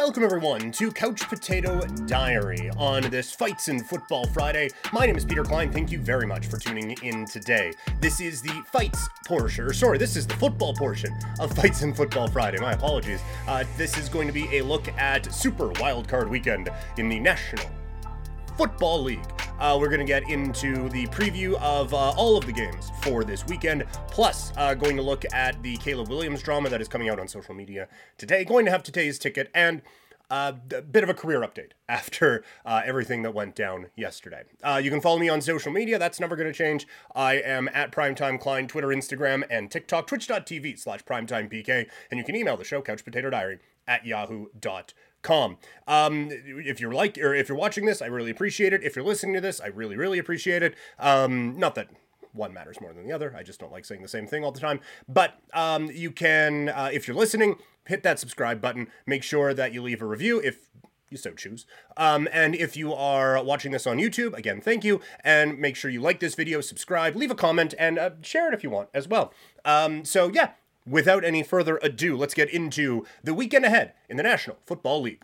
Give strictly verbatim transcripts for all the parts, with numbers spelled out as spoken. Welcome everyone to Couch Potato Diary on this Fights and Football Friday. My name is Peter Klein. Thank you very much for tuning in today. This is the fights portion, or sorry, this is the football portion of Fights and Football Friday. My apologies. Uh, this is going to be a look at Super Wild Card Weekend in the National Football League. Uh, we're going to get into the preview of uh, all of the games for this weekend, plus uh, going to look at the Caleb Williams drama that is coming out on social media today, going to have today's ticket, and uh, a bit of a career update after uh, everything that went down yesterday. Uh, you can follow me on social media. That's never going to change. I am at Primetime Klein, Twitter, Instagram, and TikTok, twitch.tv slash primetimepk, and you can email the show, couchpotatodiary at yahoo.com. Calm. Um, if you're like, or if you're watching this, I really appreciate it. If you're listening to this, I really, really appreciate it. Um, not that one matters more than the other. I just don't like saying the same thing all the time. But um, you can, uh, if you're listening, hit that subscribe button. Make sure that you leave a review if you so choose. Um, and if you are watching this on YouTube, again, thank you. And make sure you like this video, subscribe, leave a comment, and uh, share it if you want as well. Um, so yeah. Without any further ado, let's get into the weekend ahead in the National Football League.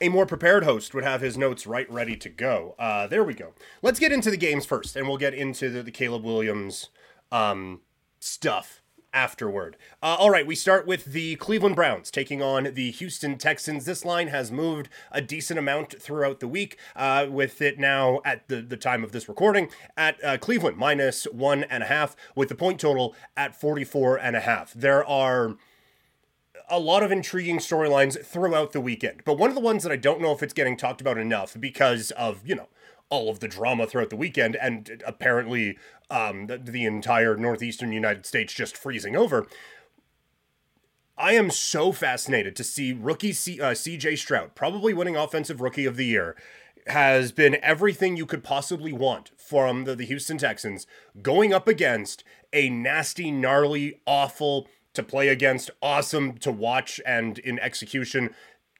A more prepared host would have his notes right ready to go. Uh, there we go. Let's get into the games first, and we'll get into the, the Caleb Williams um, stuff afterward. Uh, all right, we start with the Cleveland Browns taking on the Houston Texans. This line has moved a decent amount throughout the week, uh, with it now at the, the time of this recording at uh, Cleveland minus one and a half, with the point total at forty-four and a half. There are a lot of intriguing storylines throughout the weekend, but one of the ones that I don't know if it's getting talked about enough because of, you know, all of the drama throughout the weekend, and apparently um, the, the entire northeastern United States just freezing over. I am so fascinated to see rookie C, uh, C J. Stroud, probably winning Offensive Rookie of the Year, has been everything you could possibly want from the, the Houston Texans, going up against a nasty, gnarly, awful to play against, awesome to watch, and in execution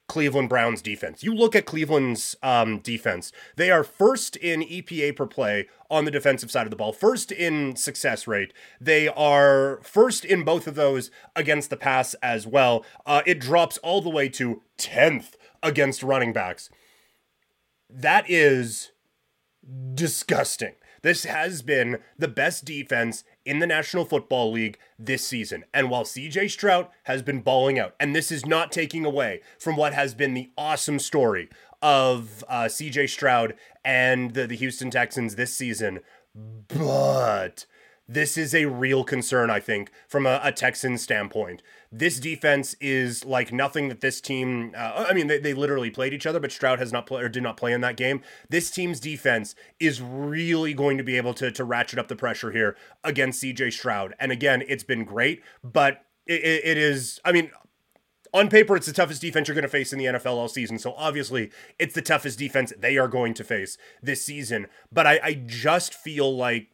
Cleveland Browns defense. You look at Cleveland's um, defense. They are first in E P A per play on the defensive side of the ball, first in success rate. They are first in both of those against the pass as well. Uh, it drops all the way to tenth against running backs. That is disgusting. This has been the best defense in the National Football League this season. And while C J. Stroud has been balling out, and this is not taking away from what has been the awesome story of uh, C J. Stroud and the, the Houston Texans this season, but this is a real concern, I think, from a, a Texan standpoint. This defense is like nothing that this team, uh, I mean, they, they literally played each other, but Stroud has not played or did not play in that game. This team's defense is really going to be able to, to ratchet up the pressure here against C J. Stroud. And again, it's been great, but it, it is, I mean, on paper, it's the toughest defense you're going to face in the N F L all season. So obviously it's the toughest defense they are going to face this season. But I, I just feel like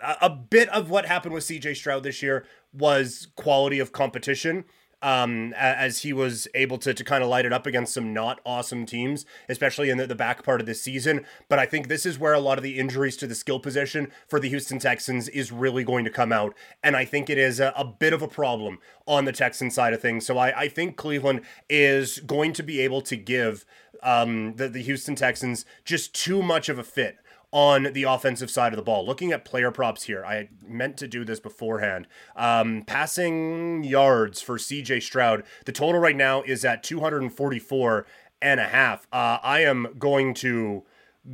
a bit of what happened with C J. Stroud this year was quality of competition, um, as he was able to, to kind of light it up against some not awesome teams, especially in the, the back part of this season. But I think this is where a lot of the injuries to the skill position for the Houston Texans is really going to come out. And I think it is a, a bit of a problem on the Texan side of things. So I, I think Cleveland is going to be able to give um, the, the Houston Texans just too much of a fit on the offensive side of the ball. Looking at player props here, I meant to do this beforehand. Um, passing yards for C J. Stroud. The total right now is at two forty-four and a half. Uh, I am going to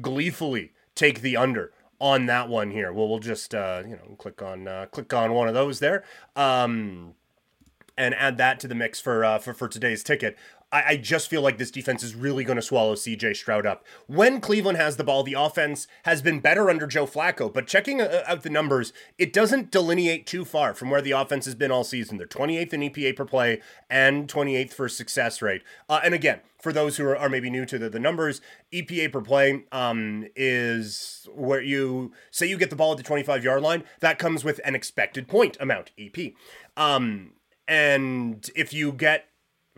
gleefully take the under on that one here. Well, we'll just uh, you know click on uh, click on one of those there, um, and add that to the mix for uh, for for today's ticket. I just feel like this defense is really going to swallow C J. Stroud up. When Cleveland has the ball, the offense has been better under Joe Flacco, but checking out the numbers, it doesn't delineate too far from where the offense has been all season. They're twenty-eighth in E P A per play and twenty-eighth for success rate. Uh, and again, for those who are, are maybe new to the, the numbers, E P A per play um, is where you say you get the ball at the twenty-five-yard line. That comes with an expected point amount, E P. Um, and if you get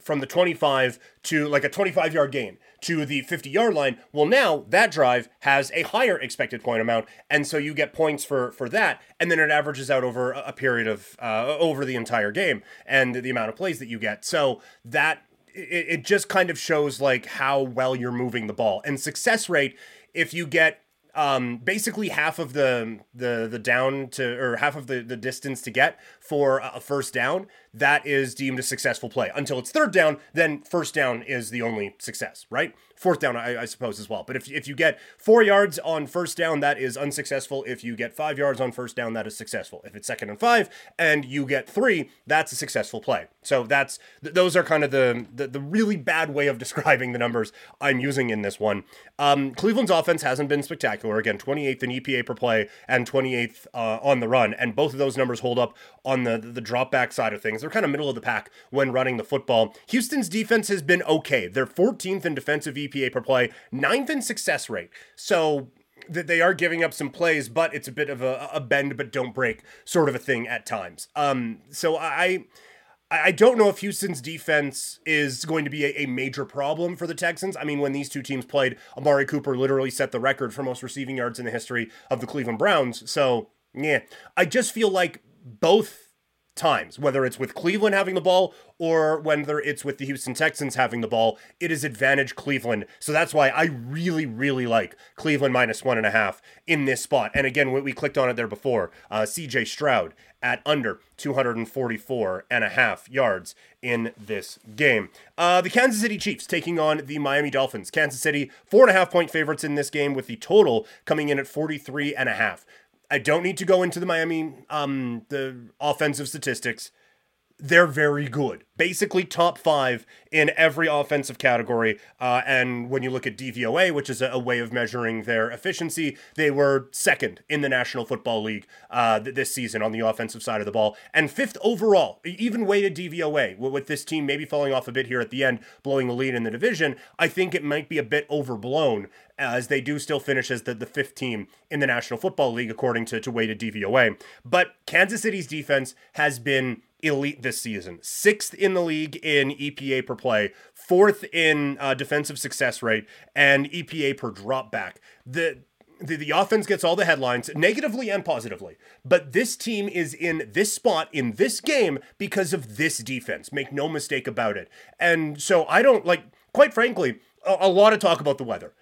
from the twenty-five to like a twenty-five-yard gain to the fifty-yard line, well, now that drive has a higher expected point amount, and so you get points for for that, and then it averages out over a period of, uh, over the entire game and the amount of plays that you get. So that, it, it just kind of shows like how well you're moving the ball. And success rate, if you get Um, basically half of the, the, the down to, or half of the, the distance to get for a first down, that is deemed a successful play until it's third down. Then first down is the only success, right? Fourth down, I, I suppose as well. But if, if you get four yards on first down, that is unsuccessful. If you get five yards on first down, that is successful. If it's second and five and you get three, that's a successful play. So that's, th- those are kind of the, the, the really bad way of describing the numbers I'm using in this one. Um, Cleveland's offense hasn't been spectacular. Or again, twenty-eighth in E P A per play and twenty-eighth uh, on the run. And both of those numbers hold up on the, the drop back side of things. They're kind of middle of the pack when running the football. Houston's defense has been okay. They're fourteenth in defensive E P A per play, ninth in success rate. So th- they are giving up some plays, but it's a bit of a, a bend but don't break sort of a thing at times. Um, so I... I don't know if Houston's defense is going to be a, a major problem for the Texans. I mean, when these two teams played, Amari Cooper literally set the record for most receiving yards in the history of the Cleveland Browns. So, yeah, I just feel like both times, whether it's with Cleveland having the ball or whether it's with the Houston Texans having the ball, it is advantage Cleveland. So that's why I really, really like Cleveland minus one and a half in this spot. And again, we, we clicked on it there before, uh, C J. Stroud at under two forty-four and a half yards in this game. Uh, the Kansas City Chiefs taking on the Miami Dolphins. Kansas City, four and a half point favorites in this game with the total coming in at forty-three and a half. I don't need to go into the Miami, um, the offensive statistics. They're very good. Basically top five in every offensive category. Uh, and when you look at D V O A, which is a, a way of measuring their efficiency, they were second in the National Football League uh, th- this season on the offensive side of the ball. And fifth overall, even weighted D V O A, with this team maybe falling off a bit here at the end, blowing the lead in the division, I think it might be a bit overblown as they do still finish as the, the fifth team in the National Football League, according to, to weighted D V O A. But Kansas City's defense has been elite this season. Sixth in the league in E P A per play, fourth in uh, defensive success rate, and E P A per drop back. The, the the offense gets all the headlines, negatively and positively, but this team is in this spot in this game because of this defense. Make no mistake about it. And so I don't, like, quite frankly, a, a lot of talk about the weather.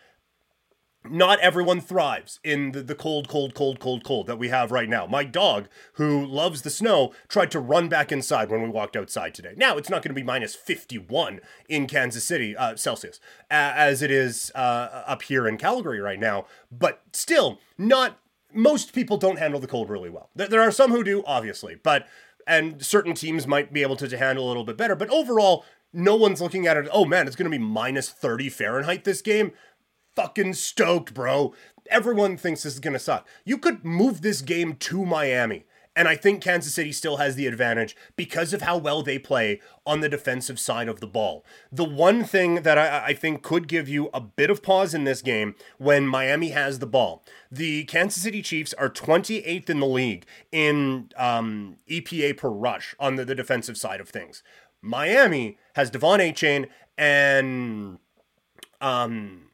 Not everyone thrives in the, the cold, cold, cold, cold, cold that we have right now. My dog, who loves the snow, tried to run back inside when we walked outside today. Now, it's not going to be minus fifty-one in Kansas City, uh, Celsius, as it is uh, up here in Calgary right now. But still, not most people don't handle the cold really well. There, there are some who do, obviously, but and certain teams might be able to, to handle a little bit better. But overall, no one's looking at it, oh man, it's going to be minus thirty Fahrenheit this game. Fucking stoked, bro. Everyone thinks this is going to suck. You could move this game to Miami, and I think Kansas City still has the advantage because of how well they play on the defensive side of the ball. The one thing that I, I think could give you a bit of pause in this game when Miami has the ball, the Kansas City Chiefs are twenty-eighth in the league in um, E P A per rush on the, the defensive side of things. Miami has De'Von Achane and... um.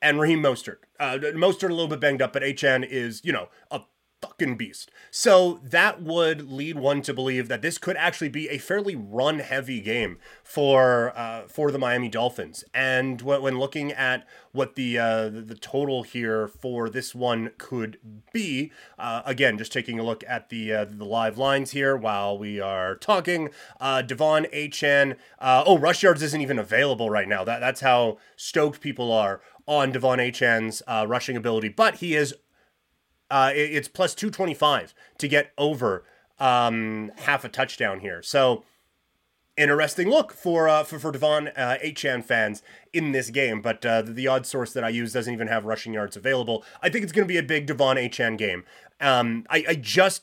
and Raheem Mostert. Uh, Mostert a little bit banged up, but Achane is, you know, a fucking beast. So that would lead one to believe that this could actually be a fairly run-heavy game for uh, for the Miami Dolphins. And when looking at what the uh, the total here for this one could be, uh, again, just taking a look at the uh, the live lines here while we are talking, uh, De'Von Achane, uh, oh, rush yards isn't even available right now. That That's how stoked people are on De'Von Achane's uh, rushing ability, but he is, uh, it's plus two twenty-five to get over um, half a touchdown here. So interesting look for uh, for, for De'Von uh, Achane fans in this game, but uh, the, the odds source that I use doesn't even have rushing yards available. I think it's going to be a big De'Von Achane game. Um, I, I just,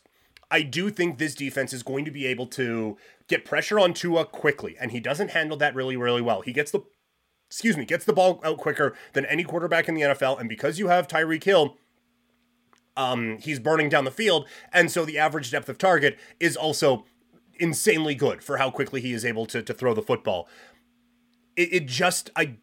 I do think this defense is going to be able to get pressure on Tua quickly, and he doesn't handle that really, really well. He gets the excuse me, gets the ball out quicker than any quarterback in the N F L. And because you have Tyreek Hill, um, he's burning down the field. And so the average depth of target is also insanely good for how quickly he is able to to throw the football. It, it just, I,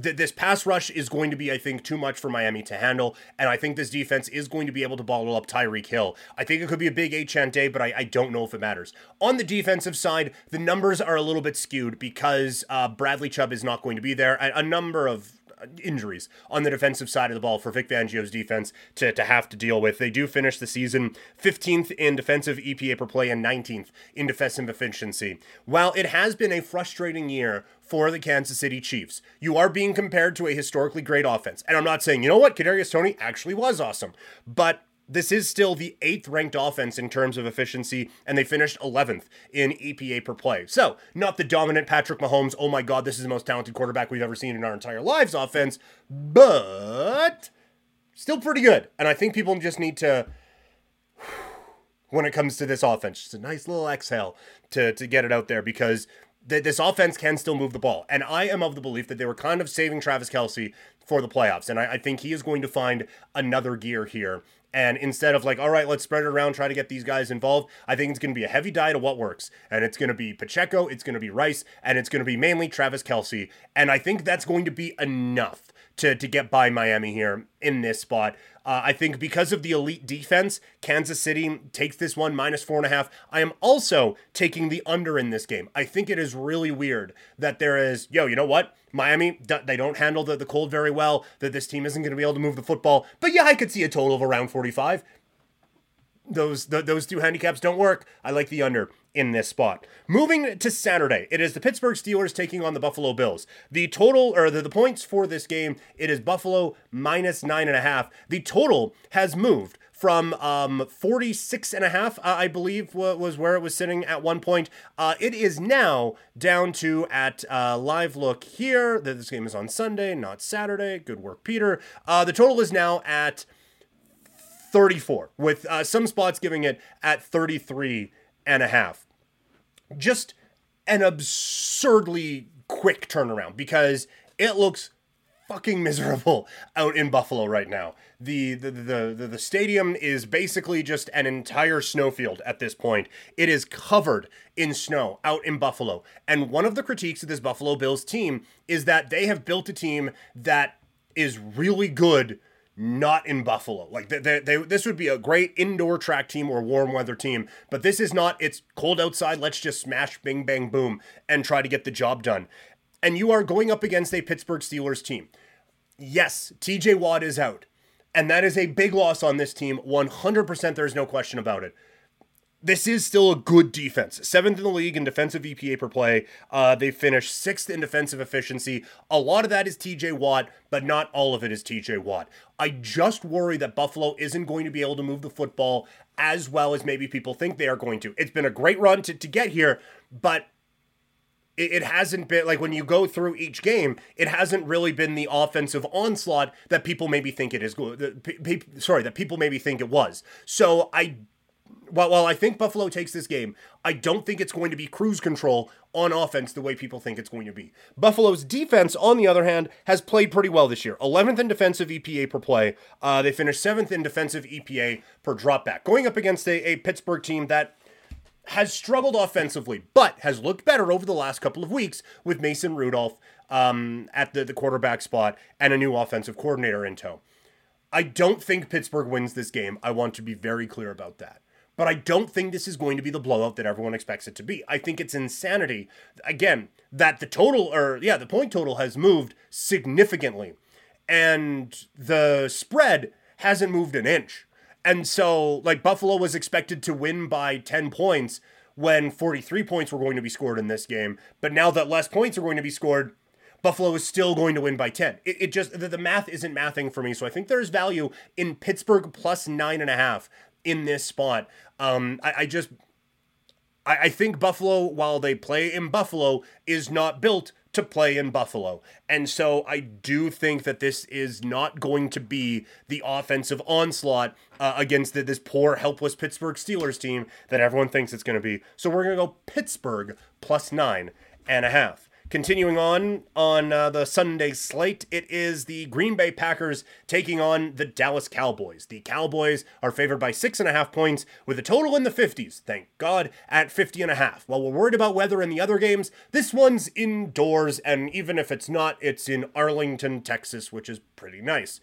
th- this pass rush is going to be, I think, too much for Miami to handle, and I think this defense is going to be able to bottle up Tyreek Hill. I think it could be a big Achane day, but I, I don't know if it matters. On the defensive side, the numbers are a little bit skewed because uh, Bradley Chubb is not going to be there. A, a number of injuries on the defensive side of the ball for Vic Fangio's defense to, to have to deal with. They do finish the season fifteenth in defensive E P A per play and nineteenth in defensive efficiency. While it has been a frustrating year for the Kansas City Chiefs, you are being compared to a historically great offense. And I'm not saying, you know what, Kadarius Toney actually was awesome, but this is still the eighth ranked offense in terms of efficiency, and they finished eleventh in E P A per play. So, not the dominant Patrick Mahomes, oh my God, this is the most talented quarterback we've ever seen in our entire lives offense, but still pretty good. And I think people just need to, when it comes to this offense, just a nice little exhale to, to get it out there, because th- this offense can still move the ball. And I am of the belief that they were kind of saving Travis Kelce for the playoffs, and I, I think he is going to find another gear here. And instead of like, all right, let's spread it around, try to get these guys involved, I think it's going to be a heavy diet of what works. And it's going to be Pacheco, it's going to be Rice, and it's going to be mainly Travis Kelce. And I think that's going to be enough to, to get by Miami here in this spot. Uh, I think because of the elite defense, Kansas City takes this one, minus four and a half. I am also taking the under in this game. I think it is really weird that there is, yo, you know what? Miami, they don't handle the, the cold very well, that this team isn't going to be able to move the football. But yeah, I could see a total of around forty-five. Those th- those two handicaps don't work. I like the under in this spot. Moving to Saturday, it is the Pittsburgh Steelers taking on the Buffalo Bills. The total, or the, the points for this game, it is Buffalo minus nine and a half. The total has moved from um, forty-six and a half, uh, I believe was where it was sitting at one point. Uh, it is now down to, at uh, live look here, this game is on Sunday, not Saturday. Good work, Peter. Uh, the total is now at thirty-four, with uh, some spots giving it at thirty-three and a half. Just an absurdly quick turnaround, because it looks fucking miserable out in Buffalo right now. The the, the the the stadium is basically just an entire snowfield at this point. It is covered in snow out in Buffalo. And one of the critiques of this Buffalo Bills team is that they have built a team that is really good not in Buffalo. Like, they, they, they, this would be a great indoor track team or warm weather team, but this is not, it's cold outside, let's just smash, bing, bang, boom, and try to get the job done. And you are going up against a Pittsburgh Steelers team. Yes, T J Watt is out, and that is a big loss on this team, one hundred percent, there's no question about it. This is still a good defense. Seventh in the league in defensive E P A per play. Uh, they finished sixth in defensive efficiency. A lot of that is T J Watt, but not all of it is T J Watt. I just worry that Buffalo isn't going to be able to move the football as well as maybe people think they are going to. It's been a great run to, to get here, but it, it hasn't been, like when you go through each game, it hasn't really been the offensive onslaught that people maybe think it is. Sorry, that people maybe think it was. So I While, while I think Buffalo takes this game, I don't think it's going to be cruise control on offense the way people think it's going to be. Buffalo's defense, on the other hand, has played pretty well this year. eleventh in defensive E P A per play. Uh, they finished seventh in defensive E P A per dropback. Going up against a, a Pittsburgh team that has struggled offensively, but has looked better over the last couple of weeks with Mason Rudolph um, at the, the quarterback spot and a new offensive coordinator in tow. I don't think Pittsburgh wins this game. I want to be very clear about that. But I don't think this is going to be the blowout that everyone expects it to be. I think it's insanity, again, that the total, or yeah, the point total has moved significantly. And the spread hasn't moved an inch. And so, like, Buffalo was expected to win by ten points when forty-three points were going to be scored in this game. But now that less points are going to be scored, Buffalo is still going to win by ten. It, it just, the, the math isn't mathing for me. So I think there's value in Pittsburgh plus nine and a half in this spot. Um, I, I just, I, I think Buffalo, while they play in Buffalo, is not built to play in Buffalo. And so I do think that this is not going to be the offensive onslaught uh, against the, this poor, helpless Pittsburgh Steelers team that everyone thinks it's going to be. So we're going to go Pittsburgh plus nine and a half. Continuing on, on uh, the Sunday slate, it is the Green Bay Packers taking on the Dallas Cowboys. The Cowboys are favored by six and a half points with a total in the fifties, thank God, at fifty and a half. While we're worried about weather in the other games, this one's indoors, and even if it's not, it's in Arlington, Texas, which is pretty nice.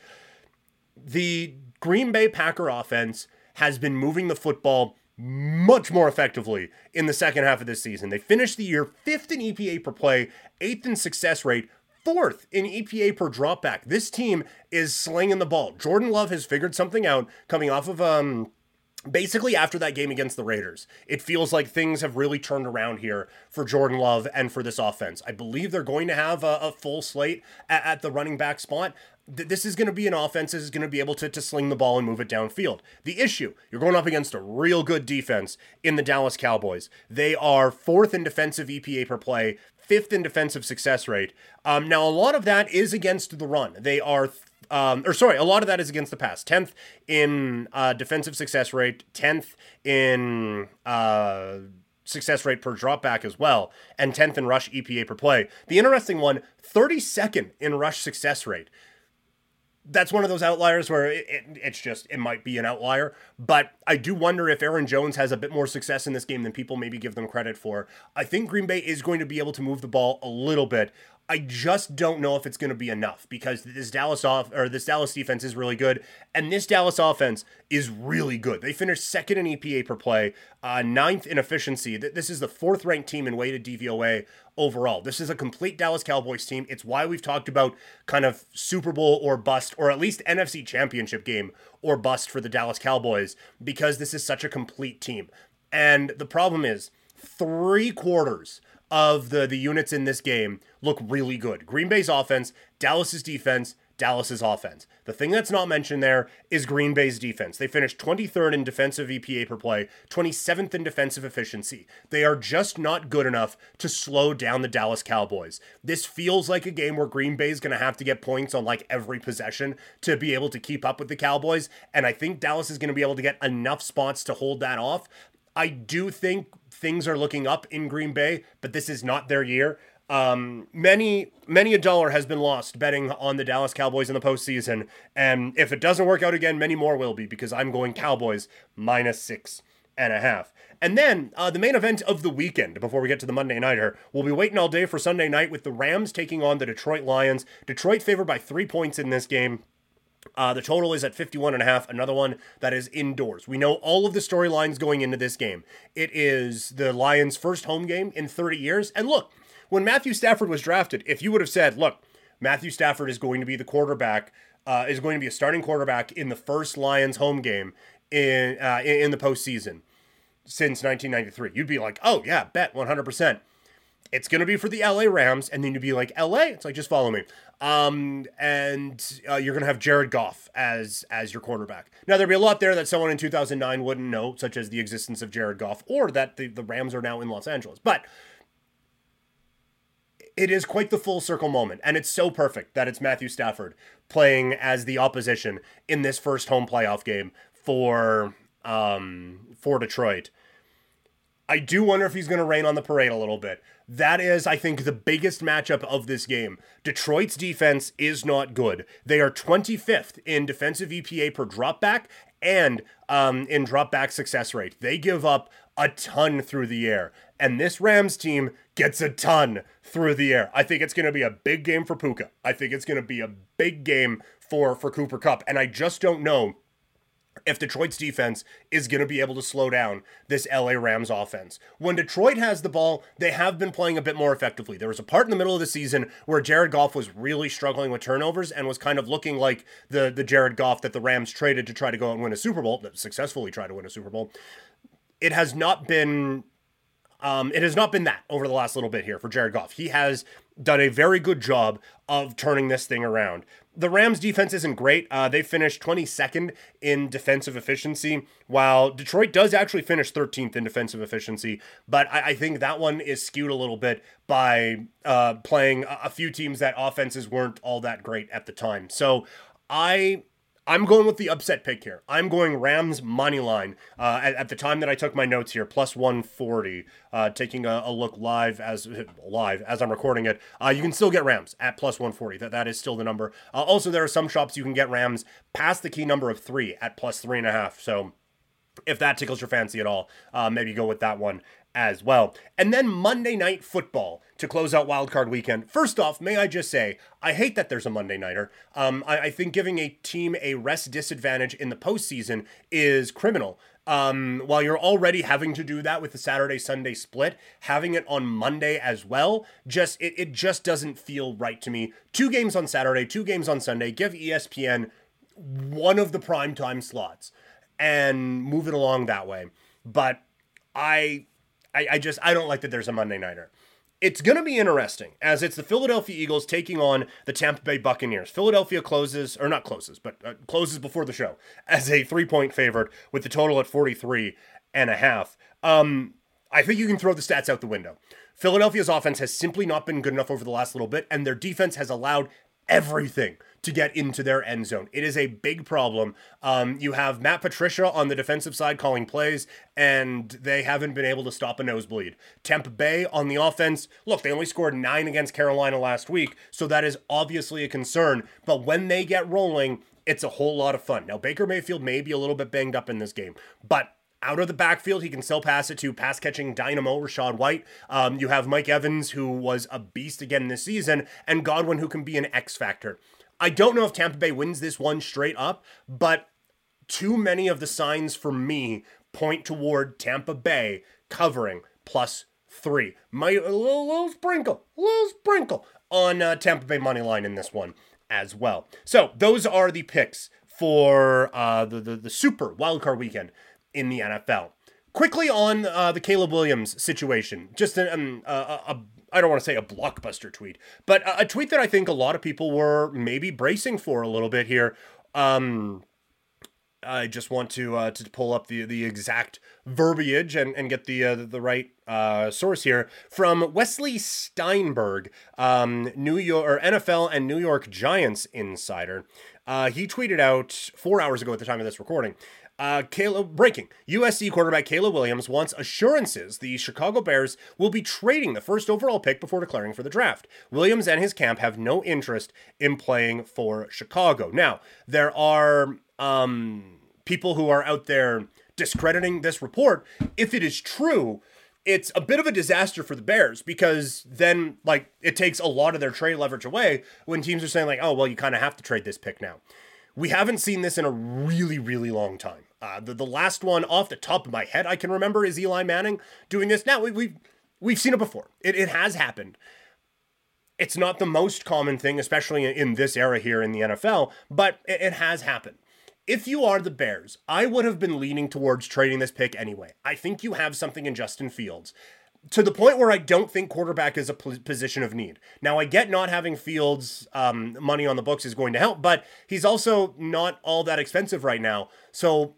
The Green Bay Packer offense has been moving the football much more effectively in the second half of this season. They finished the year fifth in E P A per play, eighth in success rate, fourth in E P A per dropback. This team is slinging the ball. Jordan Love has figured something out coming off of um, basically after that game against the Raiders. It feels like things have really turned around here for Jordan Love and for this offense. I believe they're going to have a, a full slate at, at the running back spot. This is going to be an offense that is going to be able to, to sling the ball and move it downfield. The issue, you're going up against a real good defense in the Dallas Cowboys. They are fourth in defensive E P A per play, fifth in defensive success rate. Um, now, a lot of that is against the run. They are th- Um, or sorry, a lot of that is against the pass. tenth in uh, defensive success rate, tenth in uh, success rate per dropback as well, and tenth in rush E P A per play. The interesting one, thirty-second in rush success rate. That's one of those outliers where it, it, it's just, it might be an outlier, but I do wonder if Aaron Jones has a bit more success in this game than people maybe give them credit for. I think Green Bay is going to be able to move the ball a little bit. I just don't know if it's going to be enough because this Dallas off or this Dallas defense is really good, and this Dallas offense is really good. They finished second in E P A per play, uh, ninth in efficiency. This is the fourth-ranked team in weighted D V O A overall. This is a complete Dallas Cowboys team. It's why we've talked about kind of Super Bowl or bust, or at least N F C Championship game or bust for the Dallas Cowboys, because this is such a complete team. And the problem is three quarters of the, the units in this game look really good. Green Bay's offense, Dallas's defense, Dallas's offense. The thing that's not mentioned there is Green Bay's defense. They finished twenty-third in defensive E P A per play, twenty-seventh in defensive efficiency. They are just not good enough to slow down the Dallas Cowboys. This feels like a game where Green Bay is going to have to get points on like every possession to be able to keep up with the Cowboys, and I think Dallas is going to be able to get enough spots to hold that off. I do think things are looking up in Green Bay, but this is not their year. Um, many, many a dollar has been lost betting on the Dallas Cowboys in the postseason. And if it doesn't work out again, many more will be, because I'm going Cowboys minus six and a half. And then uh, the main event of the weekend, before we get to the Monday nighter, we'll be waiting all day for Sunday night with the Rams taking on the Detroit Lions. Detroit favored by three points in this game. Uh, the total is at fifty-one and a half, another one that is indoors. We know all of the storylines going into this game. It is the Lions' first home game in thirty years. And look, when Matthew Stafford was drafted, if you would have said, look, Matthew Stafford is going to be the quarterback, uh, is going to be a starting quarterback in the first Lions home game in, uh, in the postseason since nineteen ninety-three, you'd be like, oh yeah, bet one hundred percent. It's going to be for the L A Rams, and then you'd be like, L A? It's like, just follow me. Um, and uh, you're going to have Jared Goff as as your quarterback. Now, there'd be a lot there that someone in two thousand nine wouldn't know, such as the existence of Jared Goff, or that the, the Rams are now in Los Angeles. But it is quite the full circle moment, and it's so perfect that it's Matthew Stafford playing as the opposition in this first home playoff game for um, for Detroit. I do wonder if he's going to rain on the parade a little bit. That is, I think, the biggest matchup of this game. Detroit's defense is not good. They are twenty-fifth in defensive E P A per dropback and um, in dropback success rate. They give up a ton through the air, and this Rams team gets a ton through the air. I think it's going to be a big game for Puka. I think it's going to be a big game for, for Cooper Kupp, and I just don't know if Detroit's defense is going to be able to slow down this L A Rams offense. When Detroit has the ball, they have been playing a bit more effectively. There was a part in the middle of the season where Jared Goff was really struggling with turnovers and was kind of looking like the, the Jared Goff that the Rams traded to try to go out and win a Super Bowl, that successfully tried to win a Super Bowl. It has not been... Um, it has not been that over the last little bit here for Jared Goff. He has done a very good job of turning this thing around. The Rams defense isn't great. Uh, they finished twenty-second in defensive efficiency, while Detroit does actually finish thirteenth in defensive efficiency. But I, I think that one is skewed a little bit by uh, playing a, a few teams that offenses weren't all that great at the time. So I... I'm going with the upset pick here. I'm going Rams money line. Uh, at, at the time that I took my notes here, plus one forty. Uh, taking a, a look live as live as I'm recording it, uh, you can still get Rams at plus one forty. That that is still the number. Uh, also, there are some shops you can get Rams past the key number of three at plus three and a half. So, if that tickles your fancy at all, uh, maybe go with that one as well. And then Monday Night Football to close out Wild Card Weekend. First off, may I just say, I hate that there's a Monday Nighter. Um, I, I think giving a team a rest disadvantage in the postseason is criminal. Um, while you're already having to do that with the Saturday-Sunday split, having it on Monday as well, just it, it just doesn't feel right to me. Two games on Saturday, two games on Sunday. Give E S P N one of the primetime slots and move it along that way. But I... I, I just, I don't like that there's a Monday Nighter. It's going to be interesting as it's the Philadelphia Eagles taking on the Tampa Bay Buccaneers. Philadelphia closes, or not closes, but uh, closes before the show as a three-point favorite with the total at forty-three and a half. Um, I think you can throw the stats out the window. Philadelphia's offense has simply not been good enough over the last little bit, and their defense has allowed everything to get into their end zone. It is a big problem. Um, you have Matt Patricia on the defensive side calling plays, and they haven't been able to stop a nosebleed. Tampa Bay on the offense, look, they only scored nine against Carolina last week, so that is obviously a concern. But when they get rolling, it's a whole lot of fun. Now, Baker Mayfield may be a little bit banged up in this game, but out of the backfield, he can still pass it to pass-catching dynamo Rachaad White. Um, you have Mike Evans, who was a beast again this season, and Godwin, who can be an X-factor. I don't know if Tampa Bay wins this one straight up, but too many of the signs for me point toward Tampa Bay covering plus three. My a little, little sprinkle, a little sprinkle on uh, Tampa Bay money line in this one as well. So those are the picks for uh, the, the the Super Wild Card Weekend in the N F L. Quickly on uh, the Caleb Williams situation, just an, um, a, a, I don't want to say a blockbuster tweet, but a, a tweet that I think a lot of people were maybe bracing for a little bit here. Um, I just want to uh, to pull up the, the exact verbiage and, and get the uh, the right uh, source here from Wesley Steinberg, um, New York or N F L and New York Giants insider. Uh, he tweeted out four hours ago at the time of this recording. Uh, Caleb, breaking. U S C quarterback Caleb Williams wants assurances the Chicago Bears will be trading the first overall pick before declaring for the draft. Williams and his camp have no interest in playing for Chicago. Now, there are um, people who are out there discrediting this report. If it is true, it's a bit of a disaster for the Bears because then, like, it takes a lot of their trade leverage away when teams are saying, like, oh, well, you kind of have to trade this pick now. We haven't seen this in a really, really long time. Uh, the, the last one off the top of my head I can remember is Eli Manning doing this. Now, we, we've, we've seen it before. It, it has happened. It's not the most common thing, especially in, in this era here in the N F L, but it, it has happened. If you are the Bears, I would have been leaning towards trading this pick anyway. I think you have something in Justin Fields, to the point where I don't think quarterback is a position of need. Now, I get not having Fields um, money on the books is going to help, but he's also not all that expensive right now. So,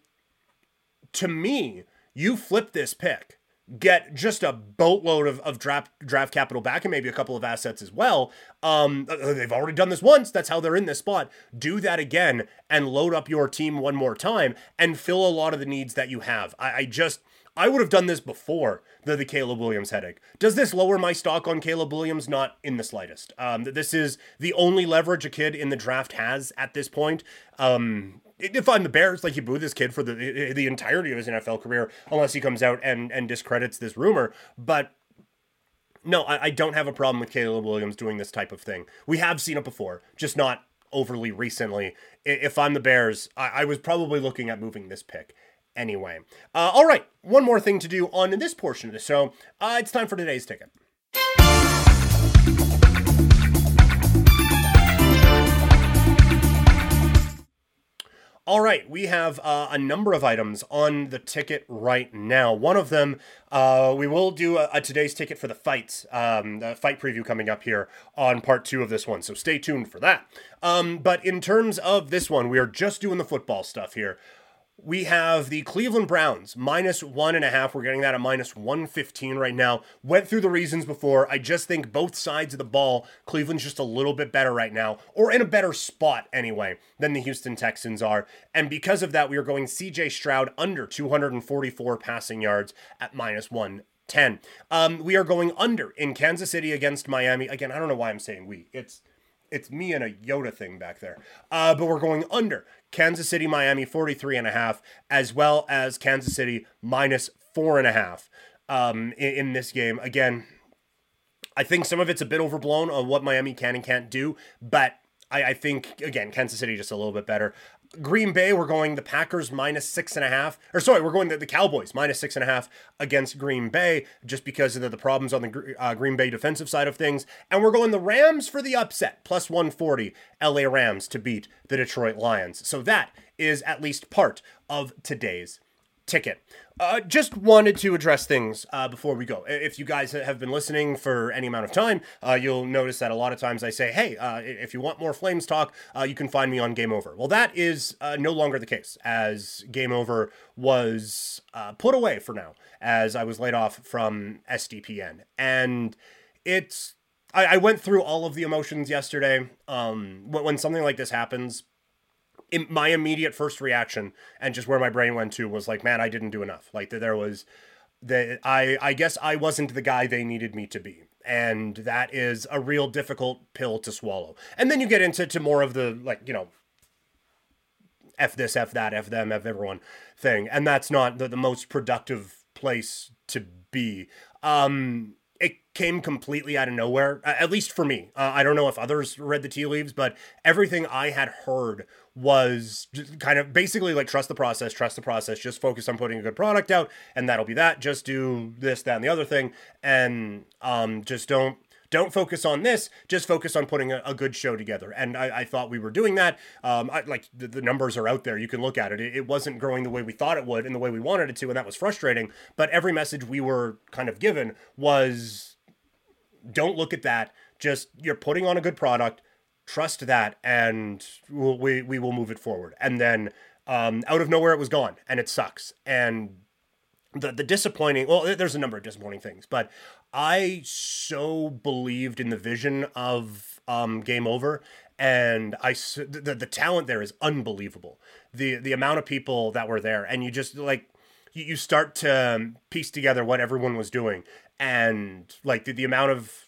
to me, you flip this pick, get just a boatload of, of draft draft capital back and maybe a couple of assets as well. Um, they've already done this once. That's how they're in this spot. Do that again and load up your team one more time and fill a lot of the needs that you have. I, I just... I would have done this before the, the Caleb Williams headache. Does this lower my stock on Caleb Williams? Not in the slightest. Um, this is the only leverage a kid in the draft has at this point. Um, if I'm the Bears, like, you boo this kid for the the entirety of his N F L career, unless he comes out and, and discredits this rumor. But no, I, I don't have a problem with Caleb Williams doing this type of thing. We have seen it before, just not overly recently. If I'm the Bears, I, I was probably looking at moving this pick. Anyway, uh, all right, one more thing to do on this portion of the show. Uh, it's time for today's ticket. All right, we have uh, a number of items on the ticket right now. One of them, uh, we will do a, a today's ticket for the fights, um, the fight preview coming up here on part two of this one, so stay tuned for that. Um, but in terms of this one, we are just doing the football stuff here. we have the Cleveland Browns, minus one and a half. We're getting that at minus one fifteen right now. Went through the reasons before. I just think both sides of the ball, Cleveland's just a little bit better right now, or in a better spot anyway, than the Houston Texans are. And because of that, we are going C J. Stroud under two hundred forty-four passing yards at minus one ten. Um, we are going under in Kansas City against Miami. Again, I don't know why I'm saying we. It's... It's me and a Yoda thing back there. Uh, but we're going under Kansas City, Miami, forty-three and a half, as well as Kansas City minus four and a half um, in, in this game. Again, I think some of it's a bit overblown on what Miami can and can't do, but I, I think, again, Kansas City just a little bit better. Green Bay, we're going the Packers minus six and a half, or sorry, we're going the, the Cowboys minus six and a half against Green Bay just because of the, the problems on the uh, Green Bay defensive side of things. And we're going the Rams for the upset, plus one forty, L A Rams to beat the Detroit Lions. So that is at least part of today's ticket. Uh, just wanted to address things uh, before we go. If you guys have been listening for any amount of time, uh, you'll notice that a lot of times I say, hey, uh, if you want more Flames talk, uh, you can find me on Game Over. Well, that is uh, no longer the case, as Game Over was uh, put away for now, as I was laid off from S D P N. And it's, I, I went through all of the emotions yesterday. Um, when something like this happens, in my immediate first reaction and just where my brain went to was like, man, I didn't do enough. Like there was the, I, I guess I wasn't the guy they needed me to be. And that is a real difficult pill to swallow. And then you get into to more of the, like, you know, F this, F that, F them, F everyone thing. And that's not the, the most productive place to be. Um, It came completely out of nowhere, at least for me. Uh, I don't know if others read the tea leaves, but everything I had heard was just kind of basically like, trust the process, trust the process, just focus on putting a good product out, and that'll be that. Just do this, that, and the other thing, and um, just don't don't focus on this, just focus on putting a, a good show together. And I, I thought we were doing that. Um, I, like the, the numbers are out there. You can look at it. it. It wasn't growing the way we thought it would and the way we wanted it to. And that was frustrating. But every message we were kind of given was, don't look at that. Just, you're putting on a good product, trust that, and we'll, we, we will move it forward. And then um, out of nowhere, it was gone, and it sucks. And The the disappointing, well, there's a number of disappointing things, but I so believed in the vision of um, Game Over, and I, the, the talent there is unbelievable. The the amount of people that were there, and you just, like, you, you start to piece together what everyone was doing, and, like, the, the amount of,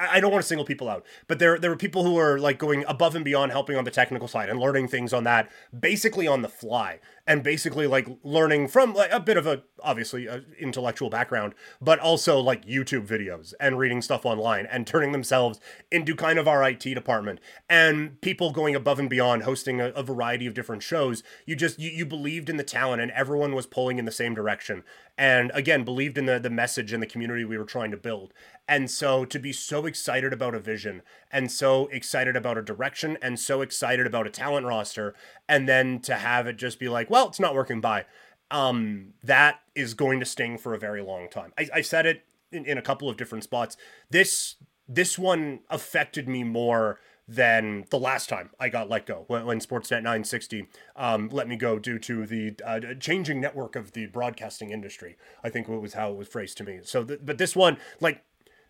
I don't want to single people out, but there there were people who were like going above and beyond, helping on the technical side and learning things on that, basically on the fly, and basically like learning from like a bit of a, obviously a intellectual background, but also like YouTube videos and reading stuff online and turning themselves into kind of our I T department, and people going above and beyond, hosting a, a variety of different shows. You just, you, you believed in the talent, and everyone was pulling in the same direction. And again, believed in the, the message and the community we were trying to build. And so to be so excited about a vision, and so excited about a direction, and so excited about a talent roster, and then to have it just be like, well, it's not working, bye. Um, that is going to sting for a very long time. I, I said it in, in a couple of different spots. This, this one affected me more than the last time I got let go, when, when Sportsnet nine sixty um, let me go due to the uh, changing network of the broadcasting industry, I think was how it was phrased to me. So, th- but this one, like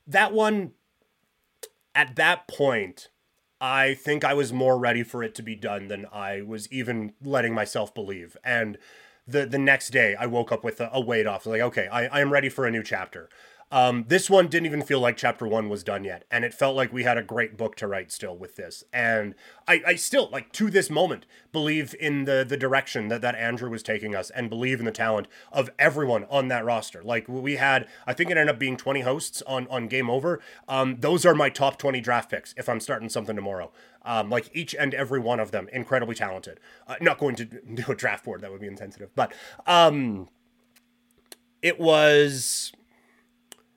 that one, at that point, I think I was more ready for it to be done than I was even letting myself believe. And the the next day, I woke up with a, a weight off. Like, okay, I, I am ready for a new chapter. Um, this one didn't even feel like chapter one was done yet. And it felt like we had a great book to write still with this. And I, I still, like, to this moment, believe in the, the direction that, that Andrew was taking us, and believe in the talent of everyone on that roster. Like, we had, I think it ended up being twenty hosts on, on Game Over. Um, those are my top twenty draft picks if I'm starting something tomorrow. Um, like each and every one of them, incredibly talented. Uh, not going to do a draft board. That would be insensitive, but, um, it was...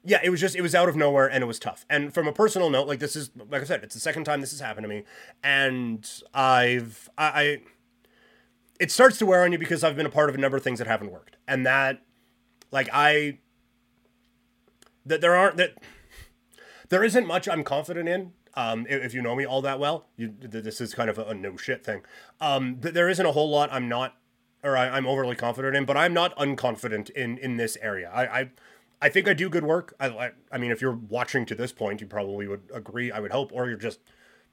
Yeah, it was just, it was out of nowhere, and it was tough. And from a personal note, like this is, like I said, it's the second time this has happened to me. And I've, I, I, it starts to wear on you because I've been a part of a number of things that haven't worked. And that, like I, that there aren't, that there isn't much I'm confident in. Um, if you know me all that well, you, this is kind of a, a no shit thing. Um, there isn't a whole lot I'm not or I, I'm overly confident in, but I'm not unconfident in, in this area. I, I I think I do good work. I, I I mean, if you're watching to this point, you probably would agree, I would hope, or you're just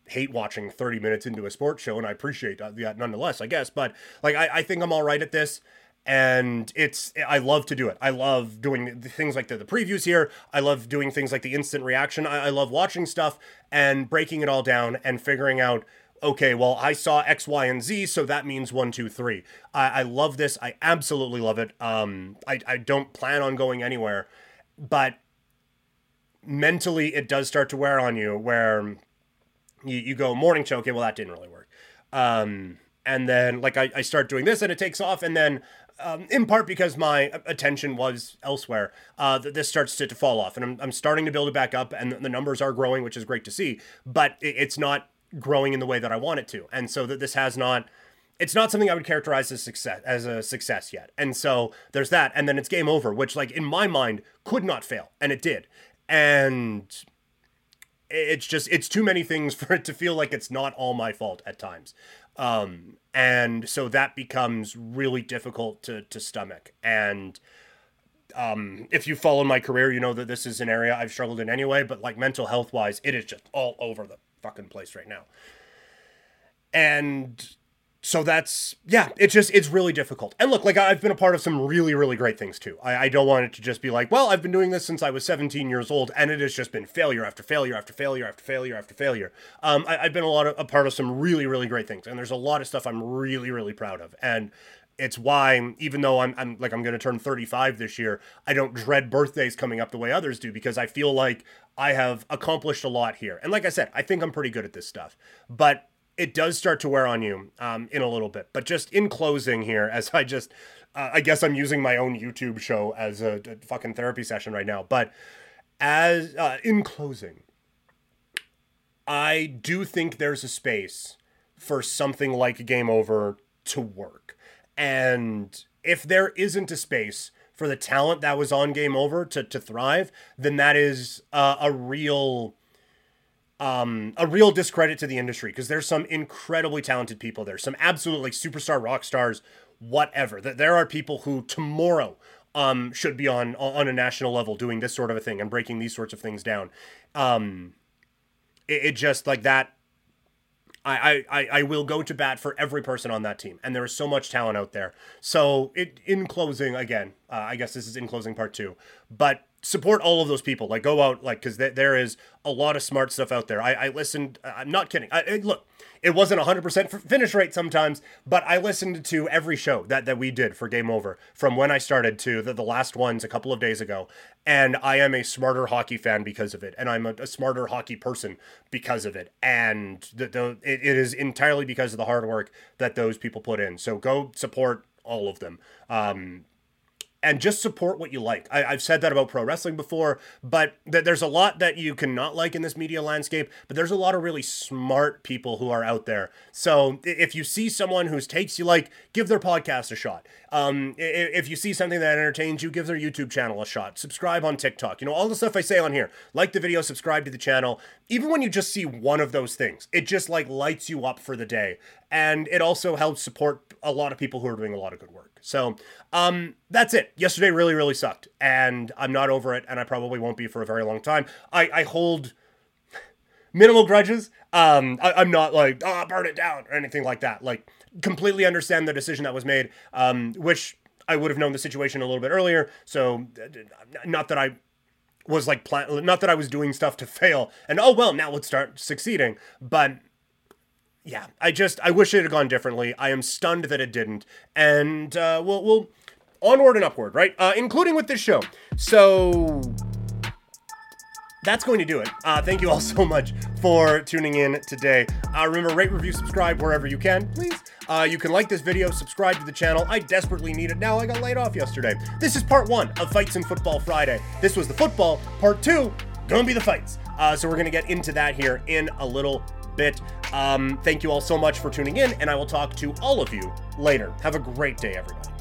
hate watching thirty minutes into a sports show, and I appreciate that nonetheless, I guess. But like, I, I think I'm all right at this. And it's, I love to do it. I love doing things like the, the previews here. I love doing things like the instant reaction. I, I love watching stuff and breaking it all down and figuring out, okay, well, I saw X, Y, and Z, so that means one, two, three. I, I love this. I absolutely love it. Um, I, I don't plan on going anywhere, but mentally it does start to wear on you where you, you go morning show. Okay, well, that didn't really work. Um, and then like I, I start doing this and it takes off, and then Um, in part because my attention was elsewhere, uh, th- this starts to, to fall off, and I'm, I'm starting to build it back up, and th- the numbers are growing, which is great to see, but it, it's not growing in the way that I want it to. And so that this has not, it's not something I would characterize as success as a success yet. And so there's that. And then it's Game Over, which like in my mind could not fail. And it did. And it's just, it's too many things for it to feel like it's not all my fault at times. Um, and so that becomes really difficult to, to stomach. And, um, if you follow my career, you know that this is an area I've struggled in anyway, but like mental health wise, it is just all over the fucking place right now. And so that's, yeah, it's just, it's really difficult. And look, like I've been a part of some really, really great things too. I, I don't want it to just be like, well, I've been doing this since I was seventeen years old, and it has just been failure after failure after failure after failure after failure. Um, I, I've been a lot of, a part of some really, really great things. And there's a lot of stuff I'm really, really proud of. And it's why, even though I'm, I'm like, I'm going to turn thirty-five this year, I don't dread birthdays coming up the way others do, because I feel like I have accomplished a lot here. And like I said, I think I'm pretty good at this stuff, but it does start to wear on you um, in a little bit. But just in closing here, as I just, uh, I guess I'm using my own YouTube show as a, a fucking therapy session right now. But as uh, in closing, I do think there's a space for something like Game Over to work. And if there isn't a space for the talent that was on Game Over to, to thrive, then that is uh, a real... Um, a real discredit to the industry, because there's some incredibly talented people there, some absolute like superstar rock stars, whatever. That there are people who tomorrow um should be on on a national level doing this sort of a thing and breaking these sorts of things down. Um, it, it just like that. I I I will go to bat for every person on that team, and there is so much talent out there. So it in closing again, uh, I guess this is in closing part two, but. Support all of those people. Like, go out, like, because th- there is a lot of smart stuff out there. I, I listened, I'm not kidding. I, I, look, it wasn't one hundred percent finish rate sometimes, but I listened to every show that, that we did for Game Over, from when I started to the, the last ones a couple of days ago. And I am a smarter hockey fan because of it. And I'm a, a smarter hockey person because of it. And the, the, it, it is entirely because of the hard work that those people put in. So go support all of them. Um, And just support what you like. I, I've said that about pro wrestling before, but th- there's a lot that you cannot like in this media landscape, but there's a lot of really smart people who are out there. So if you see someone whose takes you like, give their podcast a shot. Um, if you see something that entertains you, give their YouTube channel a shot. Subscribe on TikTok. You know, all the stuff I say on here. Like the video, subscribe to the channel. Even when you just see one of those things, it just like lights you up for the day. And it also helps support a lot of people who are doing a lot of good work. So um, that's it. Yesterday really, really sucked. And I'm not over it. And I probably won't be for a very long time. I, I hold minimal grudges. Um, I, I'm not like, ah, oh, burn it down or anything like that. Like, completely understand the decision that was made. Um, wish I would have known the situation a little bit earlier. So not that I... was like, plan- not that I was doing stuff to fail and, oh, well, now let's start succeeding. But yeah, I just, I wish it had gone differently. I am stunned that it didn't. And uh, we'll, we'll onward and upward, right? Uh, including with this show. So that's going to do it. Uh, thank you all so much for tuning in today. Uh, remember, rate, review, subscribe wherever you can, please. Uh, you can like this video, subscribe to the channel. I desperately need it now. I got laid off yesterday. This is part one of Fights and Football Friday. This was the football. Part two, gonna be the fights. Uh, so we're gonna get into that here in a little bit. Um, thank you all so much for tuning in, and I will talk to all of you later. Have a great day, everybody.